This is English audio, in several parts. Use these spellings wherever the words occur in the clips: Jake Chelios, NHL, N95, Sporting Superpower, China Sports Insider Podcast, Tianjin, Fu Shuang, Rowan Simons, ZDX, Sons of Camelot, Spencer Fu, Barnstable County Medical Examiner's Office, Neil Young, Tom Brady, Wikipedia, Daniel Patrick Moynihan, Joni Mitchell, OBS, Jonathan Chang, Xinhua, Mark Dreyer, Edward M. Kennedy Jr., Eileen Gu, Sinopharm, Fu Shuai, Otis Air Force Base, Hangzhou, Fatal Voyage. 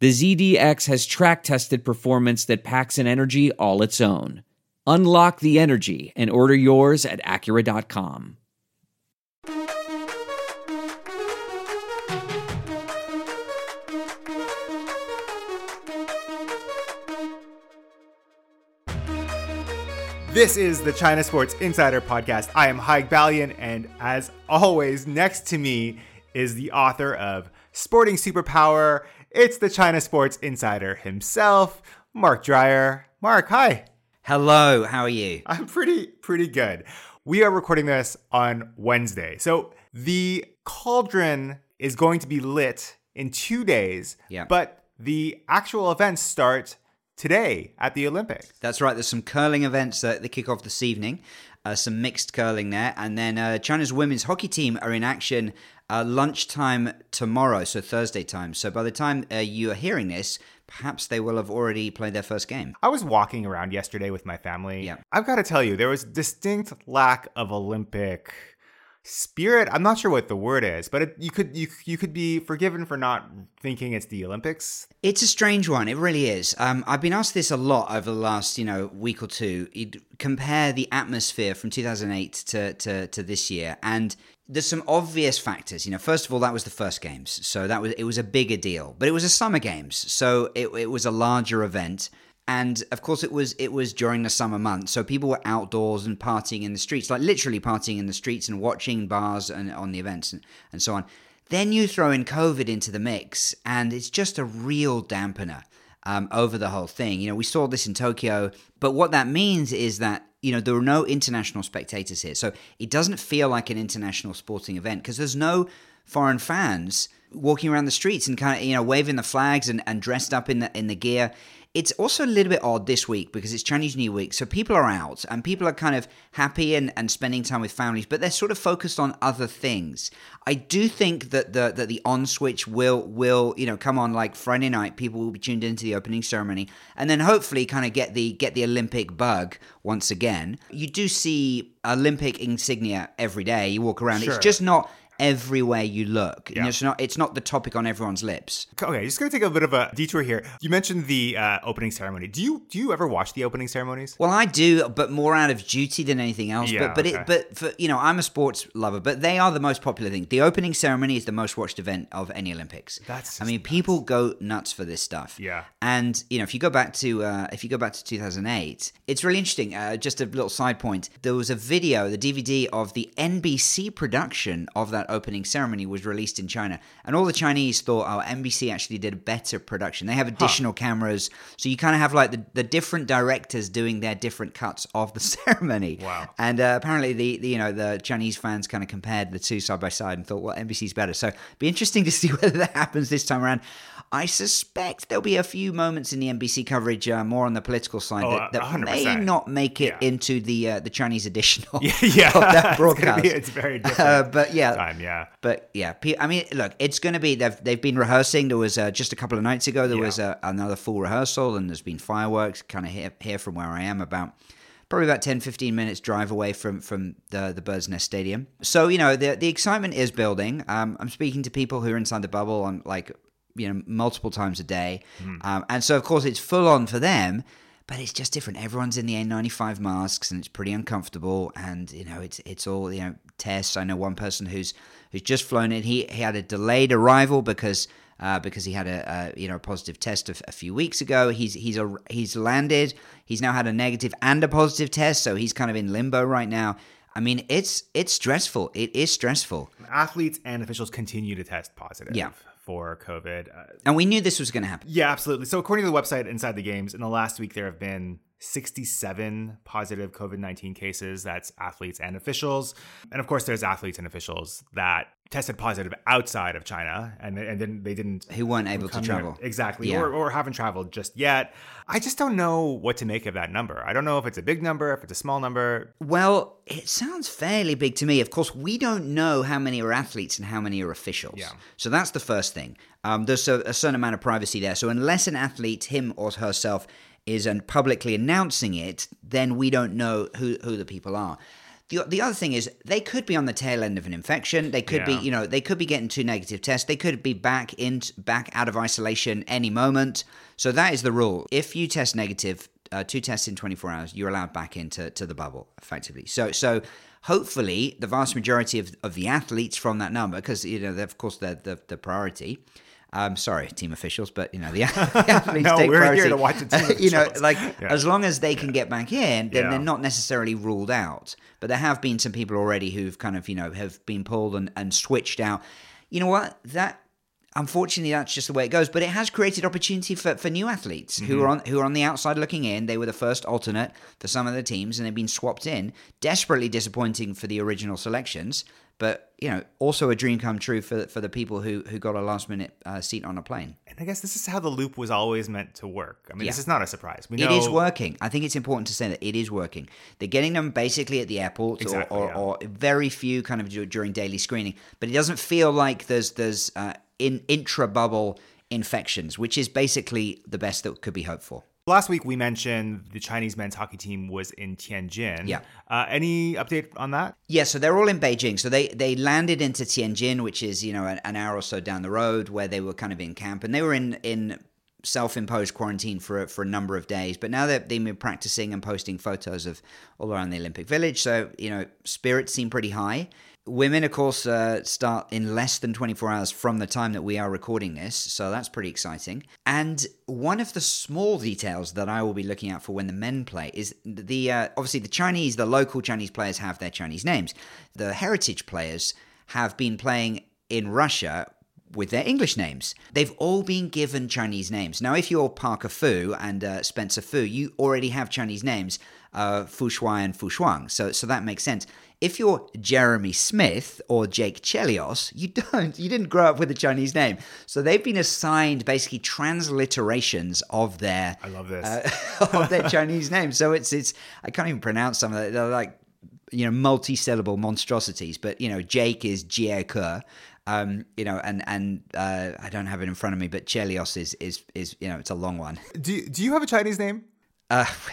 the ZDX has track-tested performance that packs an energy all its own. Unlock the energy and order yours at Acura.com. This is the China Sports Insider Podcast. I am Heig Ballian, and as always, next to me is the author of Sporting Superpower. It's the China Sports Insider himself, Mark Dreyer. Mark, hi. Hello, how are you? I'm pretty good. We are recording this on Wednesday. So the cauldron is going to be lit in 2 days, but the actual events start today at the Olympics. That's right. There's some curling events that they kick off this evening, some mixed curling there. And then China's women's hockey team are in action lunchtime tomorrow, so Thursday time. So by the time you are hearing this, perhaps they will have already played their first game. I was walking around yesterday with my family. Yeah. I've got to tell you, there was distinct lack of Olympic spirit. I'm not sure what the word is, but you could be forgiven for not thinking it's the Olympics. It's a strange one. It really is. I've been asked this a lot over the last week or two. You'd compare the atmosphere from 2008 to this year, and there's some obvious factors. First of all, that was the first games, so it was a bigger deal. But it was a summer games, so it was a larger event. And of course, it was during the summer months, so people were outdoors and partying in the streets, like literally partying in the streets and watching bars and on the events and so on. Then you throw in COVID into the mix, and it's just a real dampener over the whole thing. We saw this in Tokyo, but what that means is that there are no international spectators here, so it doesn't feel like an international sporting event because there's no foreign fans walking around the streets and kind of waving the flags and dressed up in the gear. It's also a little bit odd this week because it's Chinese New Year week, so people are out and people are kind of happy and spending time with families, but they're sort of focused on other things. I do think that the on switch will come on like Friday night. People will be tuned into the opening ceremony and then hopefully kind of get the Olympic bug once again. You do see Olympic insignia every day. You walk around. Sure. It's just not everywhere you look. Yeah. It's not the topic on everyone's lips. Okay, just going to take a bit of a detour here. You mentioned the opening ceremony. Do you ever watch the opening ceremonies? Well, I do, but more out of duty than anything else. Yeah, but I'm a sports lover, but they are the most popular thing. The opening ceremony is the most watched event of any Olympics. That's nuts. People go nuts for this stuff. Yeah. And if you go back to 2008, it's really interesting. Just a little side point. There was a video, the DVD of the NBC production of that opening ceremony was released in China, and all the Chinese thought, NBC actually did a better production. They have additional cameras, so you kind of have like the different directors doing their different cuts of the ceremony. Wow. And apparently the Chinese fans kind of compared the two side by side and thought, well, NBC's better. So it'd be interesting to see whether that happens this time around. I suspect there'll be a few moments in the NBC coverage more on the political side that may not make it into the Chinese edition of that broadcast. It's very different. Look, it's going to be, they've been rehearsing. There was just a couple of nights ago, there was another full rehearsal, and there's been fireworks kind of here from where I am, about 10-15 minutes drive away from the Bird's Nest Stadium. So, the excitement is building. I'm speaking to people who are inside the bubble on multiple times a day. Mm. And so, of course, it's full on for them. But it's just different. Everyone's in the N95 masks, and it's pretty uncomfortable. And it's all tests. I know one person who's just flown in. He had a delayed arrival because because he had a positive test a few weeks ago. He's landed. He's now had a negative and a positive test, so he's kind of in limbo right now. I mean, it's stressful. It is stressful. Athletes and officials continue to test positive. Yeah. For COVID. And we knew this was going to happen. Yeah, absolutely. So according to the website Inside the Games, in the last week, there have been 67 positive COVID-19 cases. That's athletes and officials. And of course, there's athletes and officials that tested positive outside of China and then they didn't... Who weren't able to travel. There. Exactly. Yeah. Or haven't traveled just yet. I just don't know what to make of that number. I don't know if it's a big number, if it's a small number. Well, it sounds fairly big to me. Of course, we don't know how many are athletes and how many are officials. Yeah. So that's the first thing. There's a certain amount of privacy there. So unless an athlete, him or herself, is publicly announcing it, then we don't know who the people are. The other thing is they could be on the tail end of an infection. They could be, they could be getting two negative tests. They could be back out of isolation any moment. So that is the rule. If you test negative, two tests in 24 hours, you're allowed back into the bubble effectively. So hopefully the vast majority of the athletes from that number, because of course they're the priority. I'm sorry, team officials, but the athletes take priority. No, we're here to watch the team officials. As long as they can get back in, then they're not necessarily ruled out. But there have been some people already who've kind of, have been pulled and switched out. You know what? Unfortunately, that's just the way it goes. But it has created opportunity for new athletes who are on the outside looking in. They were the first alternate for some of the teams, and they've been swapped in. Desperately disappointing for the original selections, but also a dream come true for the people who got a last minute seat on a plane. And I guess this is how the loop was always meant to work. I mean, This is not a surprise. We know it is working. I think it's important to say that it is working. They're getting them basically at the airport, exactly, or very few kind of during daily screening. But it doesn't feel like there's intra bubble infections, which is basically the best that could be hoped for. Last week we mentioned the Chinese men's hockey team was in Tianjin. Yeah. Any update on that? Yeah, so they're all in Beijing. So they landed into Tianjin, which is, an hour or so down the road, where they were kind of in camp. And they were in self-imposed quarantine for a number of days. But now they've been practicing and posting photos of all around the Olympic Village. So, spirits seem pretty high. Women, of course, start in less than 24 hours from the time that we are recording this, so that's pretty exciting. And one of the small details that I will be looking out for when the men play is obviously the local Chinese players have their Chinese names. The heritage players have been playing in Russia with their English names. They've all been given Chinese names. Now, if you're Parker Fu and Spencer Fu, you already have Chinese names, Fu Shuai and Fu Shuang, so that makes sense. If you're Jeremy Smith or Jake Chelios, you didn't grow up with a Chinese name. So they've been assigned basically transliterations of their I love this. Of their Chinese names. So it's I can't even pronounce some of that. They're like multi-syllable monstrosities, but Jake is Jieke, and I don't have it in front of me, but Chelios is it's a long one. Do you have a Chinese name?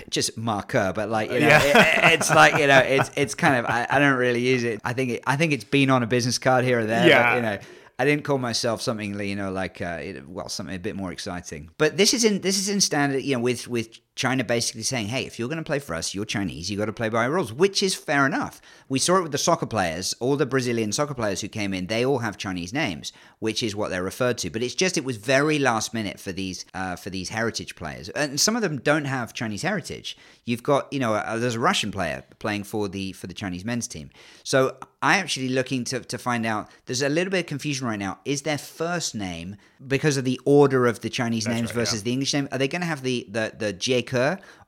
Just marker, but it's kind of I don't really use it. I think it's been on a business card here or there. Yeah. But, I didn't call myself something something a bit more exciting. But this is in standard with China basically saying, hey, if you're going to play for us, you're Chinese, you got to play by our rules, which is fair enough. We saw it with the soccer players. All the Brazilian soccer players who came in, they all have Chinese names, which is what they're referred to. But it was very last minute for these heritage players, and some of them don't have Chinese heritage. You've got there's a Russian player playing for the Chinese men's team. So I'm actually looking to find out. There's a little bit of confusion right now. Is their first name, because of the order of the Chinese That's names right, versus the English name, are they going to have the Jieke,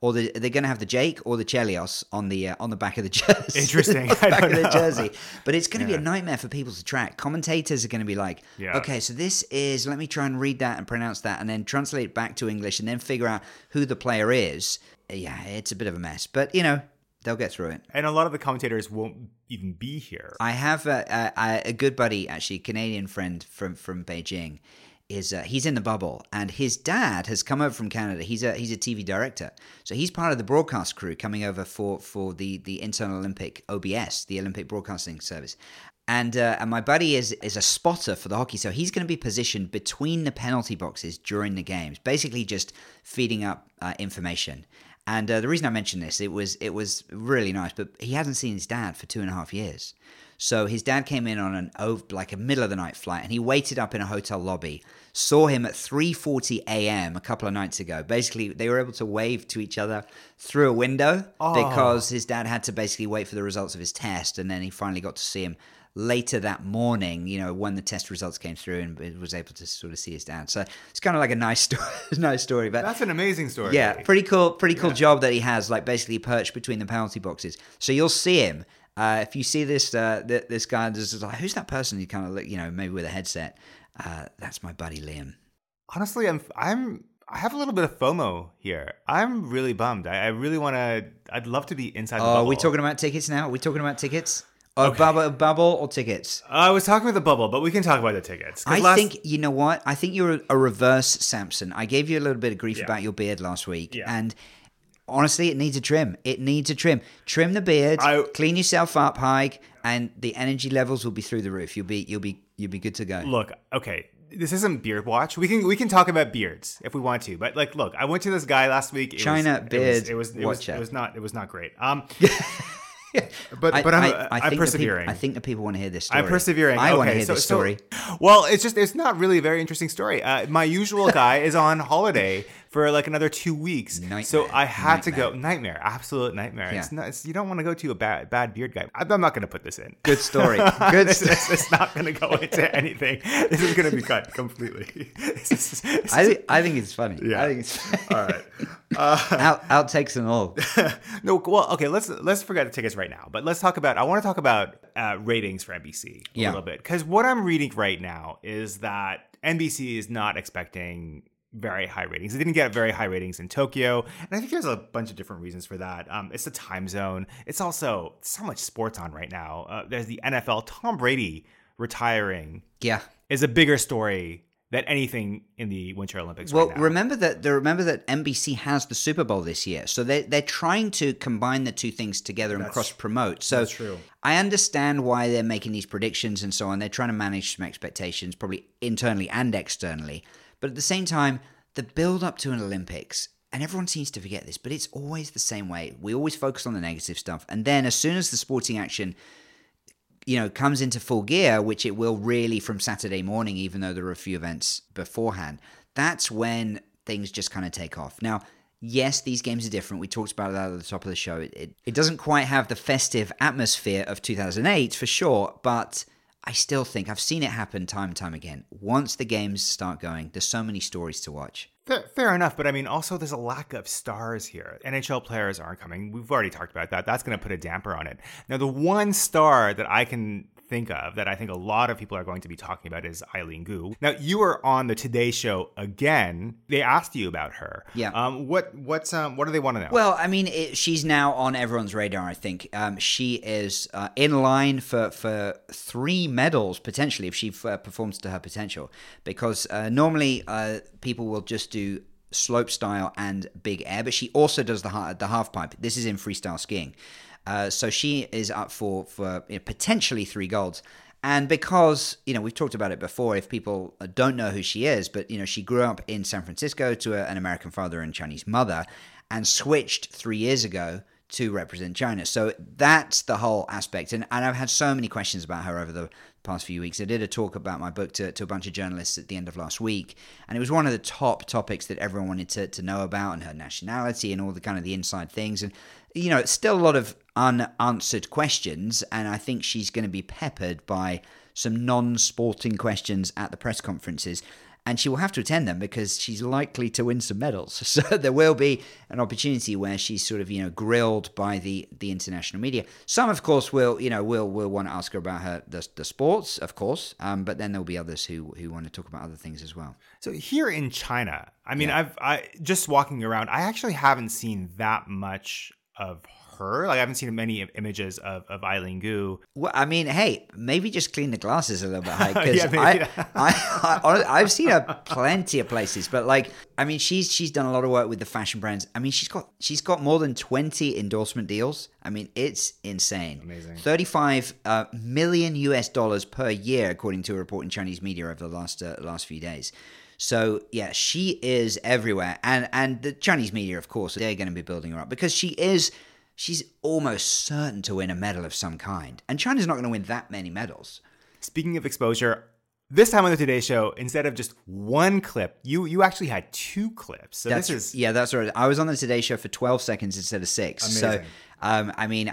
or they're going to have the Jake or the Chelios on the back of the jersey? Interesting. On the back of the jersey. But it's going to be a nightmare for people to track. Commentators are going to be like, okay, so this is, let me try and read that and pronounce that and then translate it back to English and then figure out who the player is. Yeah, it's a bit of a mess. But, they'll get through it. And a lot of the commentators won't even be here. I have a good buddy, actually, Canadian friend from Beijing. He's in the bubble, and his dad has come over from Canada. He's a TV director, so he's part of the broadcast crew coming over for the internal Olympic OBS, the Olympic Broadcasting Service. And my buddy is a spotter for the hockey, so he's going to be positioned between the penalty boxes during the games, basically just feeding up information. And the reason I mentioned this, it was really nice, but he hasn't seen his dad for 2.5 years. So his dad came in on a middle of the night flight, and he waited up in a hotel lobby, saw him at 3:40 a.m. a couple of nights ago. Basically, they were able to wave to each other through a window because his dad had to basically wait for the results of his test, and then he finally got to see him later that morning, you know, when the test results came through, and was able to sort of see his dad. So it's kind of like a nice story. But that's an amazing story. Yeah, pretty cool job that he has, like basically perched between the penalty boxes. So you'll see him. If you see this this guy, this is like, who's that person? You kind of look, you know, maybe with a headset. That's my buddy Liam. Honestly, I have a little bit of FOMO here. I'm really bummed. I'd love to be inside the bubble. Are we talking about tickets now? Are we talking about tickets? Bubble or tickets? I was talking about the bubble, but we can talk about the tickets. I think, you know what? I think you're a reverse Samson. I gave you a little bit of grief about your beard last week. Yeah. And honestly, it needs a trim. Trim the beard, clean yourself up, Heig, and the energy levels will be through the roof. You'll be good to go. Look, okay. This isn't Beard Watch. We can talk about beards if we want to. But like, look, I went to this guy last week. It was not great. But I'm persevering. I think the people want to hear this story. I'm persevering. I want to hear this story. Well, it's not really a very interesting story. My usual guy is on holiday for like another 2 weeks. Nightmare. So I had to go. Nightmare. Absolute nightmare. Yeah. It's not, you don't want to go to a bad beard guy. I'm not going to put this in. Good story. It's not going to go into anything. This is going to be cut completely. I think it's funny. Yeah. I think it's funny. All right. Outtakes and all. No, well, okay, let's forget the tickets right now, but I want to talk about ratings for NBC a little bit, because what I'm reading right now is that NBC is not expecting very high ratings. It didn't get very high ratings in Tokyo, and I think there's a bunch of different reasons for that. It's the time zone. It's also so much sports on right now. There's the NFL. Tom Brady retiring is a bigger story than anything in the Winter Olympics right now. Well, remember that NBC has the Super Bowl this year. So they're trying to combine the two things together and cross-promote. So that's true. I understand why they're making these predictions and so on. They're trying to manage some expectations, probably internally and externally. But at the same time, the build-up to an Olympics, and everyone seems to forget this, but it's always the same way. We always focus on the negative stuff. And then as soon as the sporting action, you know, comes into full gear, which it will really from Saturday morning, even though there were a few events beforehand, that's when things just kind of take off. Now, yes, these games are different. We talked about that at the top of the show. It doesn't quite have the festive atmosphere of 2008 for sure, but I still think I've seen it happen time and time again. Once the games start going, there's so many stories to watch. Fair enough, but I mean, also there's a lack of stars here. NHL players aren't coming. We've already talked about that. That's going to put a damper on it. Now, the one star that I can think of that I think a lot of people are going to be talking about is Eileen Gu. Now, you were on the Today Show again. They asked you about her. Yeah. What do they want to know? Well, I mean, she's now on everyone's radar, I think. She is in line for 3 medals, potentially, if she performs to her potential. Because normally people will just do slope style and big air, but she also does the half pipe. This is in freestyle skiing. So she is up for potentially 3 golds. And because, you know, we've talked about it before, if people don't know who she is, but, you know, she grew up in San Francisco to an American father and Chinese mother and switched 3 years ago to represent China. So that's the whole aspect. And I've had so many questions about her over the past few weeks. I did a talk about my book to a bunch of journalists at the end of last week. And it was one of the top topics that everyone wanted to know about, and her nationality and all the kind of the inside things. And, you know, it's still a lot of unanswered questions, and I think she's going to be peppered by some non-sporting questions at the press conferences, and she will have to attend them because she's likely to win some medals. So there will be an opportunity where she's sort of, you know, grilled by the international media. Some, of course, will want to ask her about her the sports, of course, but then there'll be others who want to talk about other things as well. So here in China, I mean, I just walking around, I actually haven't seen that much of her. Like, I haven't seen many images of Eileen Gu. Well, I mean, hey, maybe just clean the glasses a little bit, high, because I've seen her plenty of places, but like, I mean, she's done a lot of work with the fashion brands. I mean, she's got more than 20 endorsement deals. I mean, it's insane. Amazing. $35 million per year, according to a report in Chinese media over the last few days. So, yeah, she is everywhere. And the Chinese media, of course, they're going to be building her up because she is she's almost certain to win a medal of some kind. And China's not going to win that many medals. Speaking of exposure, this time on the Today Show, instead of just one clip, you actually had two clips. So that's right. I was on the Today Show for 12 seconds instead of 6. Amazing. So, I'm ready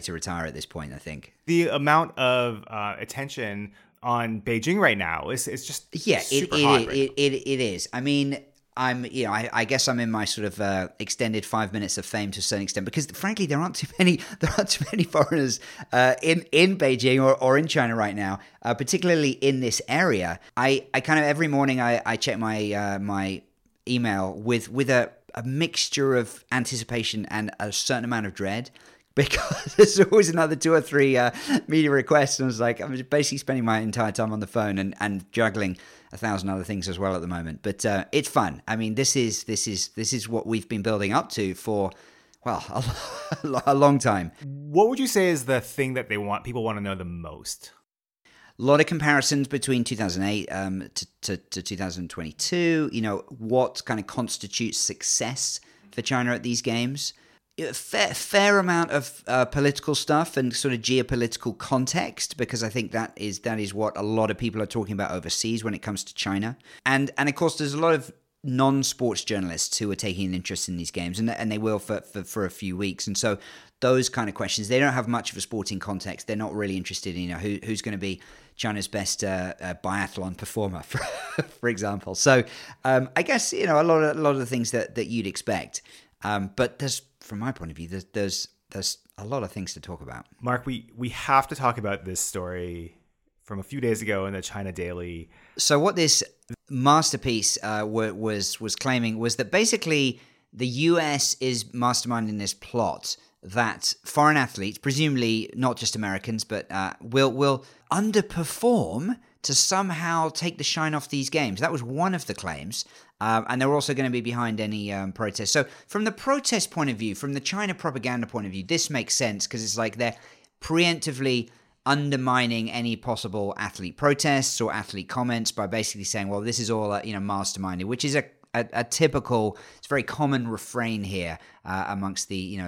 to retire at this point, I think. The amount of attention on Beijing right now is just super hot. It is. I mean, I guess I'm in my sort of extended 5 minutes of fame to a certain extent, because frankly there aren't too many foreigners in Beijing or in China right now, particularly in this area. I kind of every morning I check my my email with a mixture of anticipation and a certain amount of dread, because there's always another 2 or 3 media requests, and I was like, I'm basically spending my entire time on the phone and juggling 1,000 other things as well at the moment. But it's fun. I mean, this is what we've been building up to for a long time. What would you say is the thing that people want to know the most? A lot of comparisons between 2008 to 2022. You know, what kind of constitutes success for China at these games? Fair amount of political stuff and sort of geopolitical context, because I think that is what a lot of people are talking about overseas when it comes to China. And of course, there's a lot of non-sports journalists who are taking an interest in these games, and they will for a few weeks. And so those kind of questions, they don't have much of a sporting context. They're not really interested in, you know, who's going to be China's best biathlon performer, for example. So I guess, you know, a lot of the things that you'd expect. But there's, from my point of view, there's a lot of things to talk about. Mark, we have to talk about this story from a few days ago in the China Daily. So what this masterpiece was claiming was that basically the US is masterminding this plot that foreign athletes, presumably not just Americans, but will underperform to somehow take the shine off these games. That was one of the claims. And they're also going to be behind any protest. So from the protest point of view, from the China propaganda point of view, this makes sense, because it's like they're preemptively undermining any possible athlete protests or athlete comments by basically saying, well, this is all, masterminded, which is a typical, it's a very common refrain here amongst the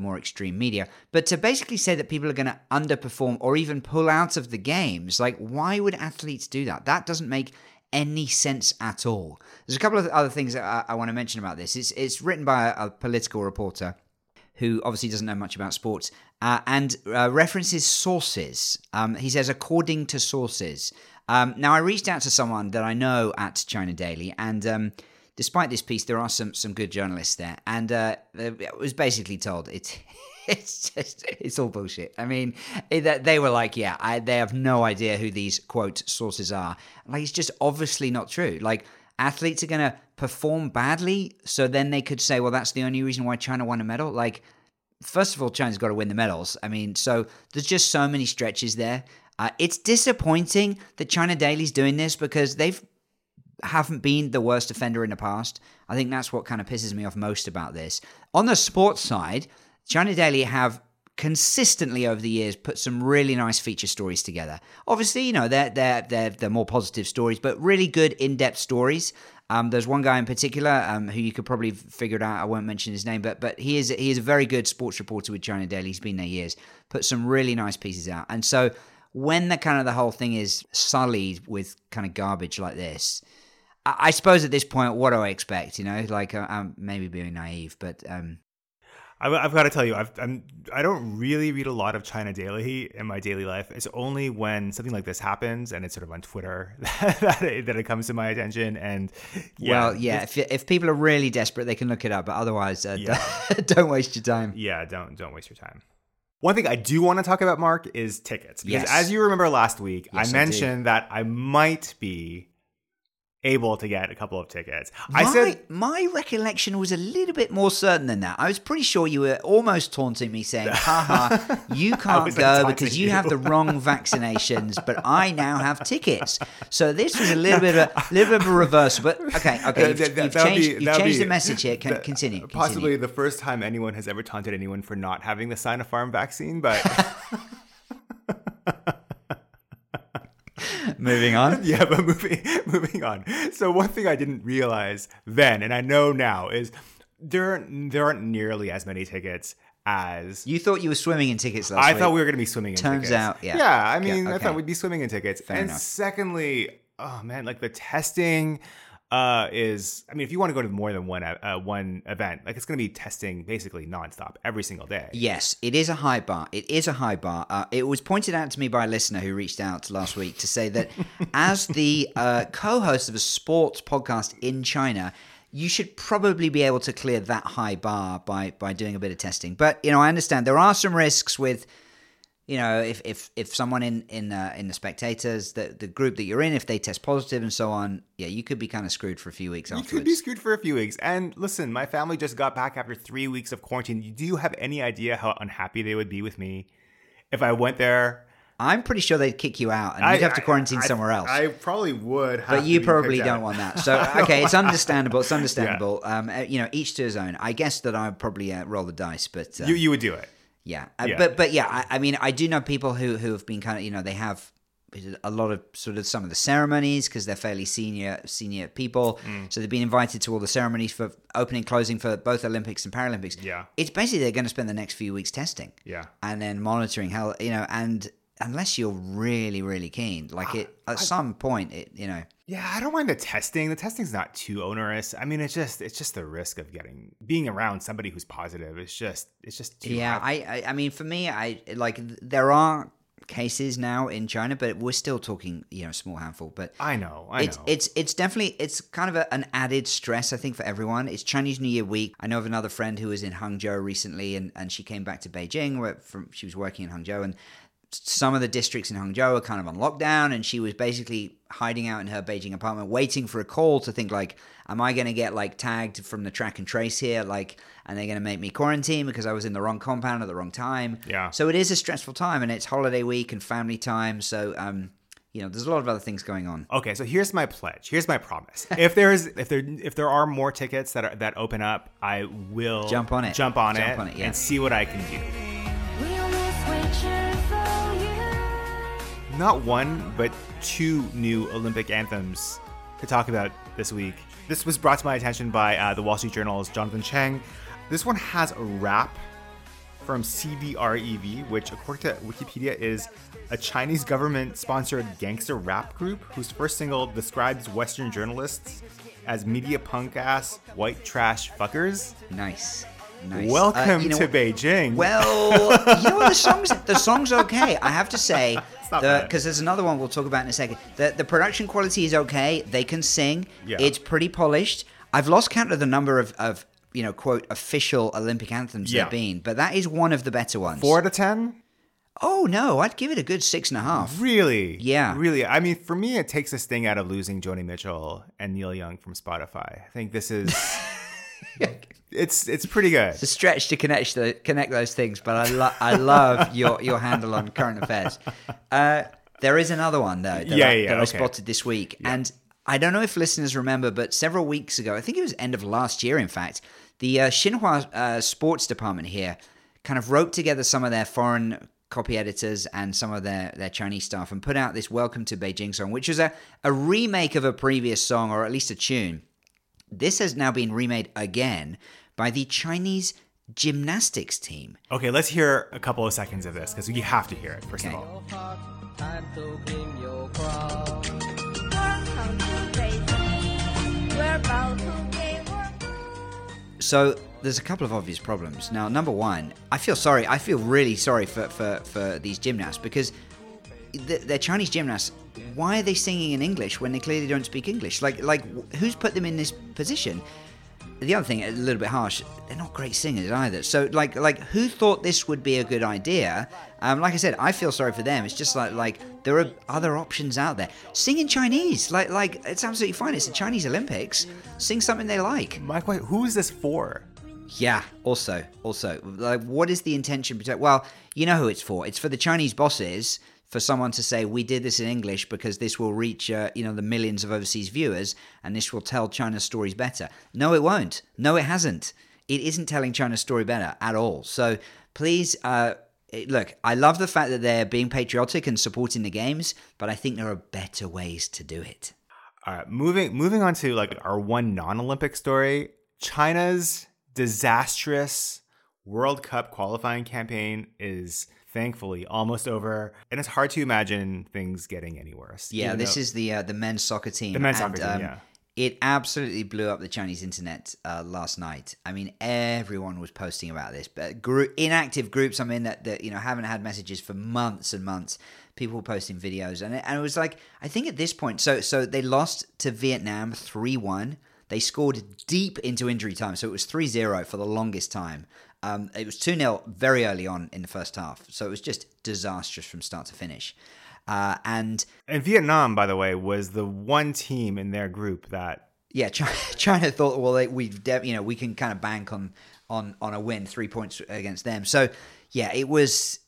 more extreme media. But to basically say that people are going to underperform or even pull out of the games, like, why would athletes do that? That doesn't make any sense at all. There's a couple of other things that I want to mention about this. It's written by a political reporter who obviously doesn't know much about sports and references sources. He says, according to sources. Now, I reached out to someone that I know at China Daily, and despite this piece, there are some good journalists there. And it was basically told it's all bullshit. I mean, they were like, they have no idea who these, quote, sources are. Like, it's just obviously not true. Like, athletes are going to perform badly, so then they could say, well, that's the only reason why China won a medal. Like, first of all, China's got to win the medals. I mean, so there's just so many stretches there. It's disappointing that China Daily's doing this, because they haven't been the worst offender in the past. I think that's what kind of pisses me off most about this. On the sports side, China Daily have consistently over the years put some really nice feature stories together. Obviously, you know, they're more positive stories, but really good in-depth stories. There's one guy in particular who you could probably figure it out. I won't mention his name, but he is a very good sports reporter with China Daily. He's been there years, put some really nice pieces out. And so when the whole thing is sullied with kind of garbage like this, I suppose at this point, what do I expect? You know, like, I'm maybe being naive, but... I've got to tell you, I don't really read a lot of China Daily in my daily life. It's only when something like this happens, and it's sort of on Twitter, that it comes to my attention. And if people are really desperate, they can look it up. But otherwise, don't waste your time. Yeah, don't waste your time. One thing I do want to talk about, Mark, is tickets. Because as you remember last week, I mentioned that I might be able to get a couple of tickets. I said my recollection was a little bit more certain than that. I was pretty sure you were almost taunting me, saying, "Haha, you can't go because you have the wrong vaccinations." But I now have tickets, so this was a little bit of a reverse. But okay, you've changed the message here. Continue. Possibly the first time anyone has ever taunted anyone for not having the Sinopharm vaccine, but. Moving on. Yeah, but moving on. So one thing I didn't realize then, and I know now, is there aren't nearly as many tickets as... You thought you were swimming in tickets last week. I thought we were going to be swimming in tickets. Turns out, yeah. Yeah, I mean, I thought we'd be swimming in tickets. Fair enough. Secondly, oh man, like the testing... is, I mean, if you want to go to more than one event, like it's going to be testing basically nonstop every single day. Yes, it is a high bar. It was pointed out to me by a listener who reached out last week to say that as the co-host of a sports podcast in China, you should probably be able to clear that high bar by doing a bit of testing. But, you know, I understand there are some risks with... You know, if someone in the spectators, the group that you're in, if they test positive and so on, yeah, you could be kind of screwed for a few weeks afterwards. You could be screwed for a few weeks. And listen, my family just got back after 3 weeks of quarantine. Do you have any idea how unhappy they would be with me if I went there? I'm pretty sure they'd kick you out and you'd have to quarantine somewhere else. I probably would. But you probably don't want that. So, okay, it's understandable. It's understandable. Yeah. You know, each to his own. I guess that I would probably roll the dice, but... You would do it. Yeah. I mean, I do know people who have been kind of, you know, they have a lot of sort of some of the ceremonies because they're fairly senior people. Mm. So they've been invited to all the ceremonies for opening, closing for both Olympics and Paralympics. Yeah. It's basically they're going to spend the next few weeks testing. Yeah. And then monitoring how, you know, and unless you're really, really keen, like some point, it, you know. Yeah, I don't mind the testing. The testing's not too onerous. I mean, it's just the risk of being around somebody who's positive. It's just too. Yeah, I mean, for me, I like there are cases now in China, but we're still talking, you know, small handful. But I know. It's definitely kind of an added stress, I think, for everyone. It's Chinese New Year week. I know of another friend who was in Hangzhou recently, and she came back to Beijing she was working in Hangzhou and. Some of the districts in Hangzhou are kind of on lockdown, and she was basically hiding out in her Beijing apartment, waiting for a call to think like, am I going to get like tagged from the track and trace here? Like, and they're going to make me quarantine because I was in the wrong compound at the wrong time. Yeah. So it is a stressful time, and it's holiday week and family time. So, you know, there's a lot of other things going on. Okay. So here's my pledge. Here's my promise. If there are more tickets that open up, I will jump on it and see what I can do. Not one, but two new Olympic anthems to talk about this week. This was brought to my attention by the Wall Street Journal's Jonathan Chang. This one has a rap from CVREV, which according to Wikipedia is a Chinese government-sponsored gangster rap group whose first single describes Western journalists as media punk-ass white trash fuckers. Nice. Welcome to Beijing. Well, you know what, the song's okay. I have to say, because there's another one we'll talk about in a second. The production quality is okay. They can sing. Yeah. It's pretty polished. I've lost count of the number of you know, quote, official Olympic anthems there've been, but that is one of the better ones. 4 out of 10? Oh, no, I'd give it a good 6.5. Really? Yeah. Really. I mean, for me, it takes this thing out of losing Joni Mitchell and Neil Young from Spotify. I think this is... It's pretty good. It's a stretch to connect those things, but I love your handle on current affairs. There is another one though that I spotted this week, and I don't know if listeners remember, but several weeks ago, I think it was end of last year, in fact, the Xinhua sports department here kind of roped together some of their foreign copy editors and some of their Chinese staff and put out this Welcome to Beijing song, which is a remake of a previous song or at least a tune. This has now been remade again by the Chinese gymnastics team. Okay, let's hear a couple of seconds of this because you have to hear it, first of all. So there's a couple of obvious problems. Now, number one, I feel really sorry for these gymnasts because they're Chinese gymnasts. Why are they singing in English when they clearly don't speak English? Like who's put them in this position? The other thing, a little bit harsh, they're not great singers either. So, like who thought this would be a good idea? Like I said, I feel sorry for them. It's just like there are other options out there. Sing in Chinese. Like it's absolutely fine. It's the Chinese Olympics. Sing something they like. Mike, wait, who is this for? Yeah, also, like, what is the intention? Well, you know who it's for. It's for the Chinese bosses. For someone to say, we did this in English because this will reach, you know, the millions of overseas viewers and this will tell China's stories better. No, it won't. No, it hasn't. It isn't telling China's story better at all. So please, look, I love the fact that they're being patriotic and supporting the games, but I think there are better ways to do it. All right, moving on to like our one non-Olympic story, China's disastrous World Cup qualifying campaign is thankfully almost over, and it's hard to imagine things getting any worse. Yeah, this is the men's soccer team. The men's soccer team, yeah. It absolutely blew up the Chinese internet last night. I mean, everyone was posting about this. But inactive groups, I mean, that you know haven't had messages for months and months. People were posting videos, and it was like, I think at this point, so they lost to Vietnam 3-1. They scored deep into injury time, so it was 3-0 for the longest time. It was 2-0 very early on in the first half, so it was just disastrous from start to finish. And Vietnam, by the way, was the one team in their group that China thought, well, we can kind of bank on a win, 3 points against them. So yeah, it was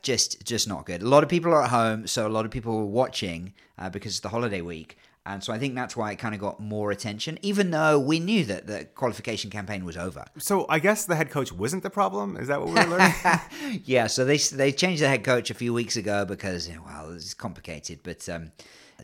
just not good. A lot of people are at home, so a lot of people were watching because it's the holiday week, and so I think that's why it kind of got more attention, even though we knew that the qualification campaign was over. So I guess the head coach wasn't the problem. Is that what we're learning? Yeah. So they changed the head coach a few weeks ago because, well, it's complicated, but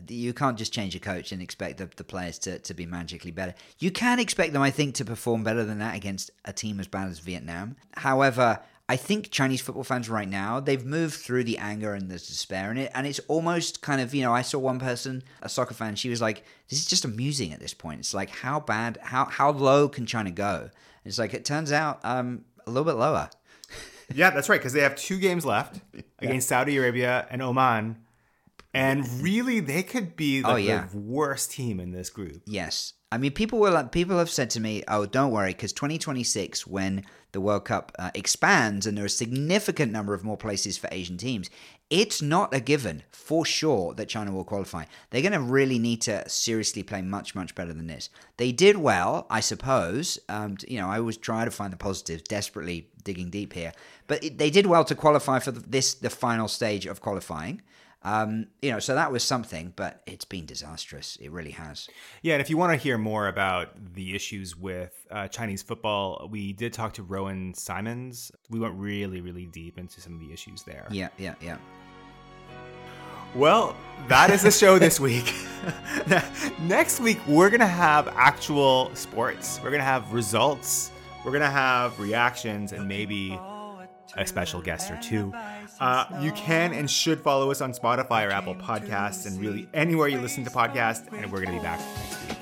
you can't just change a coach and expect the players to be magically better. You can expect them, I think, to perform better than that against a team as bad as Vietnam. However, I think Chinese football fans right now, they've moved through the anger and the despair in it. And it's almost kind of, I saw one person, a soccer fan, she was like, this is just amusing at this point. It's like, how bad, how low can China go? And it's like, it turns out a little bit lower. Yeah, that's right. Because they have 2 games left against Saudi Arabia and Oman. And really, they could be the worst team in this group. Yes. I mean, people have said to me, oh, don't worry, because 2026, when the World Cup expands and there are a significant number of more places for Asian teams, it's not a given for sure that China will qualify. They're going to really need to seriously play much, much better than this. They did well, I suppose. I always try to find the positives, desperately digging deep here. But they did well to qualify for the final stage of qualifying. So that was something, but it's been disastrous. It really has. Yeah, and if you want to hear more about the issues with Chinese football, we did talk to Rowan Simons. We went really, really deep into some of the issues there. Yeah. Well, that is the show this week. Next week, we're going to have actual sports. We're going to have results. We're going to have reactions and maybe a special guest or two. You can and should follow us on Spotify or Apple Podcasts and really anywhere you listen to podcasts, and we're going to be back next week.